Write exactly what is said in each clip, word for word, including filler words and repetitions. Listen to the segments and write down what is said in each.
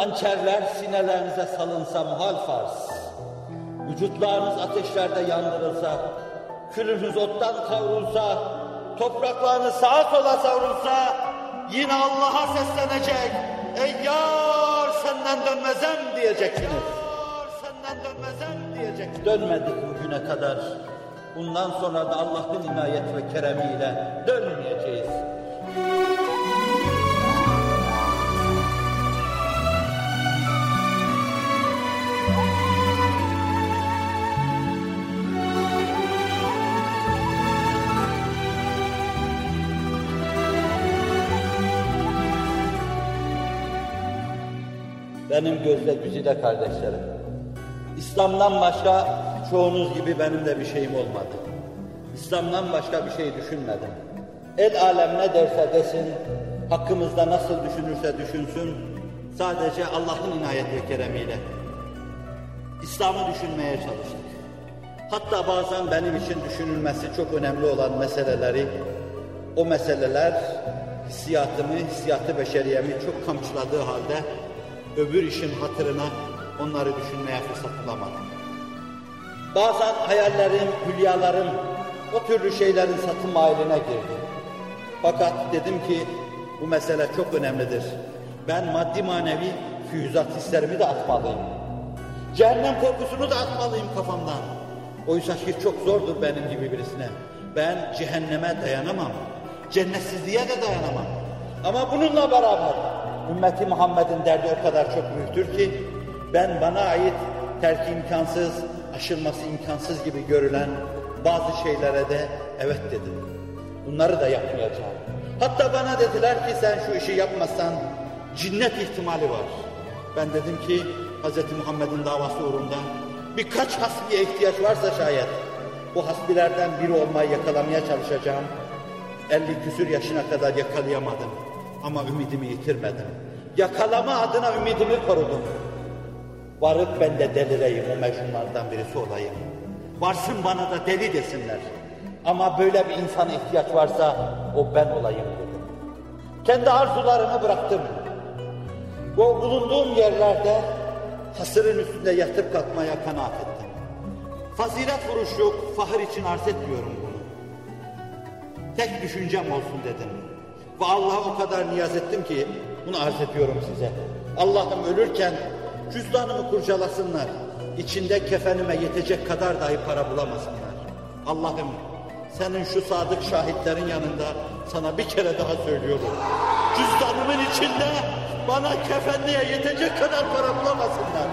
hançerler sinelerinize salınsa muhal farz. Vücutlarınız ateşlerde yandırılsa, külünüz ottan kavrulsa, topraklarınız sağa sola savrulsa, yine Allah'a seslenecek, ey yar senden dönmezem diyeceksiniz. Senden dönmezem diyeceksiniz. Dönmedik bugüne kadar. Bundan sonra da Allah'ın inayet ve keremiyle dönmeyeceğiz. Benim gözle güzide kardeşlerim, İslam'dan başka çoğunuz gibi benim de bir şeyim olmadı. İslam'dan başka bir şey düşünmedim. El alem ne derse desin, hakkımızda nasıl düşünürse düşünsün, sadece Allah'ın inayet ve keremiyle İslam'ı düşünmeye çalıştık. Hatta bazen benim için düşünülmesi çok önemli olan meseleleri, o meseleler hissiyatımı, hissiyatı beşeriyemi çok kamçıladığı halde öbür işin hatırına onları düşünmeye fırsat bulamadım. Bazen hayallerim, hülyalarım, o türlü şeylerin satın mahalline girdi. Fakat dedim ki bu mesele çok önemlidir. Ben maddi manevi füyüzat hislerimi de atmalıyım. Cehennem korkusunu da atmalıyım kafamdan. Oysa ki çok zordur benim gibi birisine. Ben cehenneme dayanamam. Cennetsizliğe de dayanamam. Ama bununla beraber ümmeti Muhammed'in derdi o kadar çok büyüktür ki ben bana ait terk imkansız, aşılması imkansız gibi görülen bazı şeylere de evet dedim. Bunları da yapmayacağım. Hatta bana dediler ki sen şu işi yapmazsan cinnet ihtimali var. Ben dedim ki Hz. Muhammed'in davası uğrunda birkaç hasbiye ihtiyaç varsa şayet bu hasbilerden biri olmayı yakalamaya çalışacağım. elli küsür yaşına kadar yakalayamadım ama ümidimi yitirmedim. Yakalama adına ümidimi korudum. Varıp ben de delireyim, o mecnunlardan birisi olayım. Varsın bana da deli desinler. Ama böyle bir insana ihtiyaç varsa o ben olayım dedim. Kendi arzularımı bıraktım. O bulunduğum yerlerde hasırın üstünde yatıp kalkmaya kanaat ettim. Fazilet vuruşluk, fahır için arz etmiyorum bunu. Tek düşüncem olsun dedim. Ve Allah'a o kadar niyaz ettim ki bunu arz ediyorum size. Allah'ım ölürken cüzdanımı kurcalasınlar, içinde kefenime yetecek kadar dahi para bulamasınlar. Allah'ım senin şu sadık şahitlerin yanında sana bir kere daha söylüyorum. Cüzdanımın içinde bana kefenliğe yetecek kadar para bulamasınlar.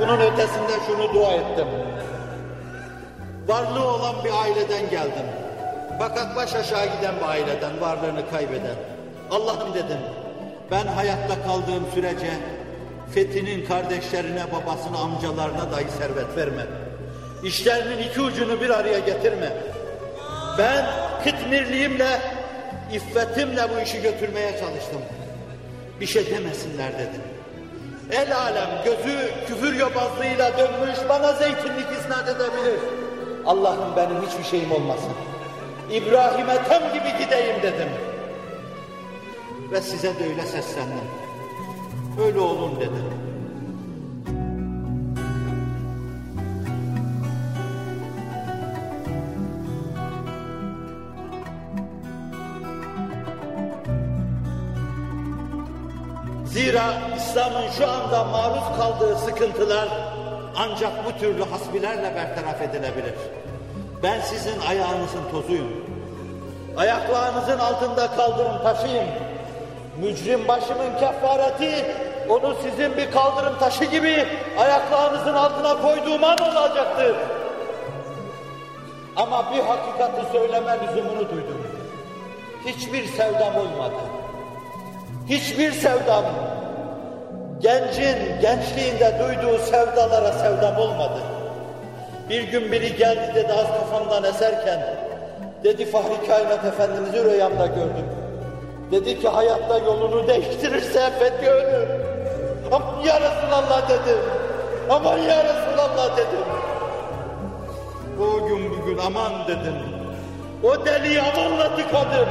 Bunun ötesinde şunu dua ettim. Varlığı olan bir aileden geldim. Fakat baş aşağı giden bir aileden, varlığını kaybeden. Allah'ım dedim, ben hayatta kaldığım sürece Fethi'nin kardeşlerine, babasına, amcalarına dahi servet verme. İşlerinin iki ucunu bir araya getirme. Ben kıtmirliğimle, iffetimle bu işi götürmeye çalıştım. Bir şey demesinler dedim. El alem gözü küfür yobazlığıyla dönmüş bana zeytinlik isnat edebilir. Allah'ım benim hiçbir şeyim olmasın. İbrahim'e tam gibi gideyim dedim. Ve size de öyle seslendim. Öyle olun dedim. Zira İslam'ın şu anda maruz kaldığı sıkıntılar ancak bu türlü hasbilerle bertaraf edilebilir. Ben sizin ayağınızın tozuyum. Ayaklarınızın altında kaldırım taşıyım. Mücrim başımın kefareti onu sizin bir kaldırım taşı gibi ayaklarınızın altına koyduğum an olacaktır. Ama bir hakikati söyleme lüzumunu duydum. Hiçbir sevdam olmadı. Hiçbir sevdam, gencin gençliğinde duyduğu sevdalara sevdam olmadı. Bir gün biri geldi dedi az kafamdan eserken, dedi Fahri Kainat Efendimiz'i rüyamda gördüm. Dedi ki hayatta yolunu değiştirirse fethi ölür. Ya Resulallah dedim. aman ya Resulallah dedim. O gün bugün aman dedim. O deliyi amanla tıkadım.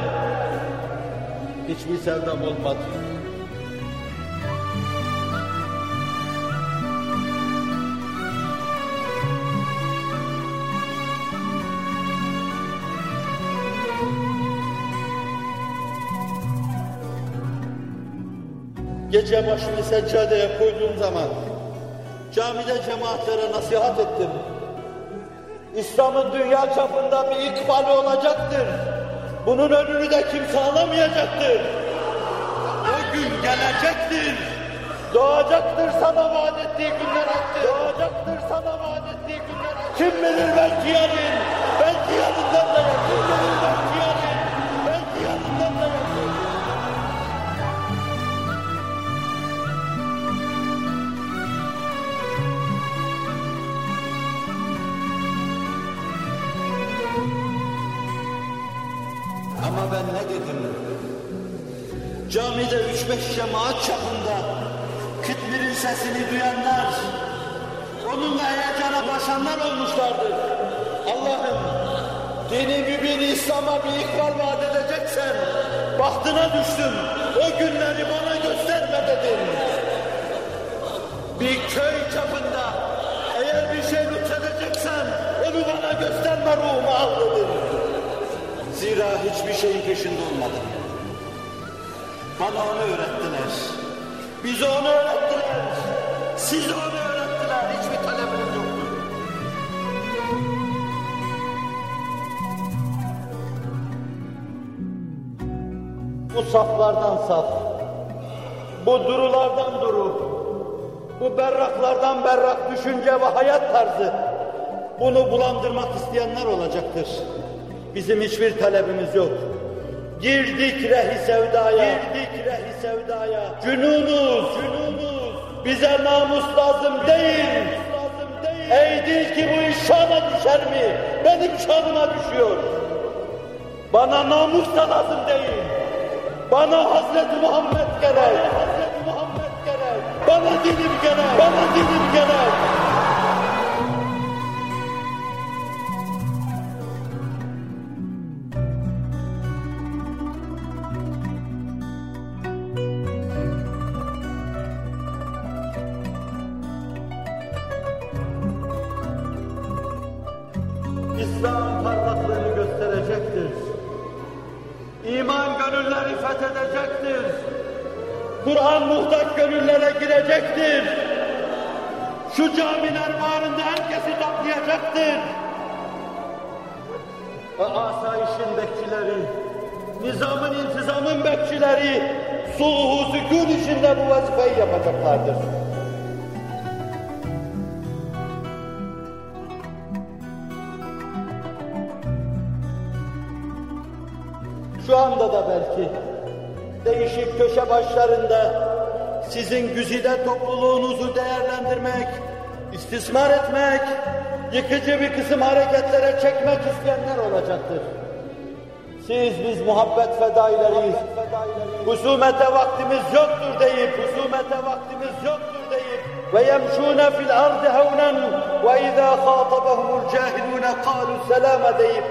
Hiç mi sevdam olmadı? Gece başımı seccadeye koyduğum zaman camide cemaatlere nasihat ettim. İslam'ın dünya çapında bir ikbali olacaktır. Bunun önünü de kimse alamayacaktır. O gün gelecektir. Doğacaktır sana vaat ettiği günler açtır. Doğacaktır sana vaat ettiği günler açtır. Kim bilir belki yarın, belki yarından da yakın. Kim bilir belki yarın, belki yarından da yakın. Ama ben ne dedim? Camide üç beş cemaat çapında Kıtmir'in sesini duyanlar, onunla heyecana başanlar olmuşlardır. Allah'ım, dini mübini İslam'a bir ikbal vaat edeceksen bahtına düştüm, o günleri bana gösterme dedim. Bir köy çapında eğer bir şey lütfedeceksen onu bana gösterme, ruhumu al dedim. Zira hiçbir şeyin peşinde olmadım. Bana onu öğrettiler. Bize onu öğrettiler. Size onu öğrettiler. Hiçbir talebimiz yoktu. Bu saflardan saf, bu durulardan duru, bu berraklardan berrak düşünce ve hayat tarzı, bunu bulandırmak isteyenler olacaktır. Bizim hiçbir talebimiz yok. Girdik rehi sevdaya, girdik rehi sevdaya. Cünunuz, cünunuz. Bize namus lazım değil. Ey değil ki bu iş şana düşer mi? Benim şanıma düşüyor. Bana namus da lazım değil. Bana Hazreti Muhammed gerek. Hazreti Muhammed gerek. Bana dinim gerek. Bana dinim gerek. İslam parlaklığını gösterecektir. İman gönülleri fethedecektir. Kur'an muhtaç gönüllere girecektir. Şu camiler bağrında herkesi toplayacaktır. Ve asayişin bekçileri, nizamın intizamın bekçileri suhu sükûn içinde bu vazifeyi yapacaklardır. Şu anda da belki değişik köşe başlarında sizin güzide topluluğunuzu değerlendirmek, istismar etmek, yıkıcı bir kısım hareketlere çekmek isteyenler olacaktır. Siz biz muhabbet fedaileriyiz. Husumete vaktimiz yoktur deyip, husumete vaktimiz yoktur deyip ve yemşûne fil ardı hevnen ve izâ khâtabahumul cahilûne kâlu selâme deyip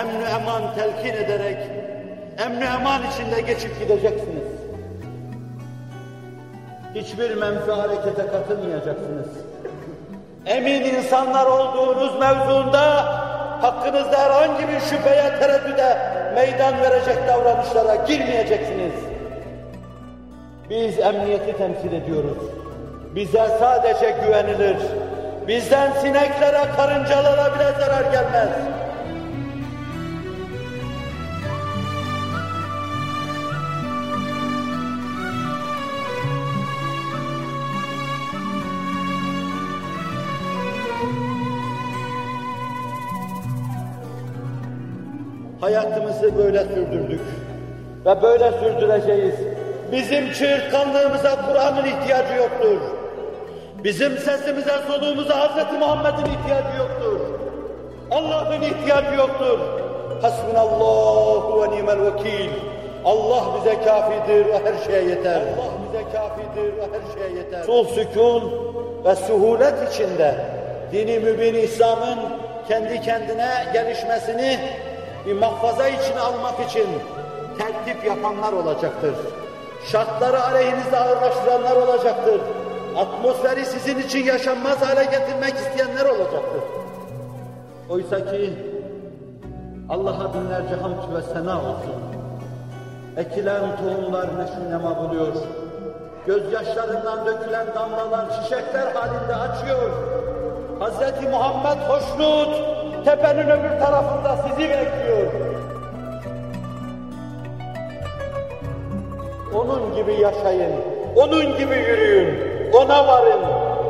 emn-i eman telkin ederek, emn-i eman içinde geçip gideceksiniz. Hiçbir menfi harekete katılmayacaksınız. Emin insanlar olduğunuz mevzuunda hakkınızda herhangi bir şüpheye, tereddüde meydan verecek davranışlara girmeyeceksiniz. Biz emniyeti temsil ediyoruz. Bize sadece güvenilir. Bizden sineklere, karıncalara bile zarar gelmez. Hayatımızı böyle sürdürdük ve böyle sürdüreceğiz. Bizim çığırtkanlığımıza Kur'an'ın ihtiyacı yoktur. Bizim sesimize, soluğumuza Hazreti Muhammed'in ihtiyacı yoktur. Allah'ın ihtiyacı yoktur. Hasbunallahu ve nimel vekil. Allah bize kafidir ve her şeye yeter. Allah bize kafidir ve her şeye yeter. Sul, sükun ve suhulet içinde dini mübin İslam'ın kendi kendine gelişmesini bir mahfaza içine almak için tertip yapanlar olacaktır. Şartları aleyhinizde ağırlaştıranlar olacaktır. Atmosferi sizin için yaşanmaz hale getirmek isteyenler olacaktır. Oysa ki Allah'a binlerce hamd ve sena olsun. Ekilen tohumlar neşinlema buluyor. Gözyaşlarından dökülen damlalar çiçekler halinde açıyor. Hazreti Muhammed hoşnut, tepenin öbür tarafında sizi bekliyor. Onun gibi yaşayın, onun gibi yürüyün, ona varın,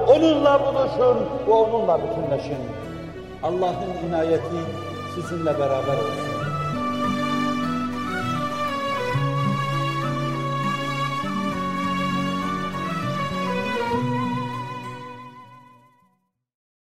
onunla buluşun ve onunla bütünleşin. Allah'ın inayeti sizinle beraber olsun.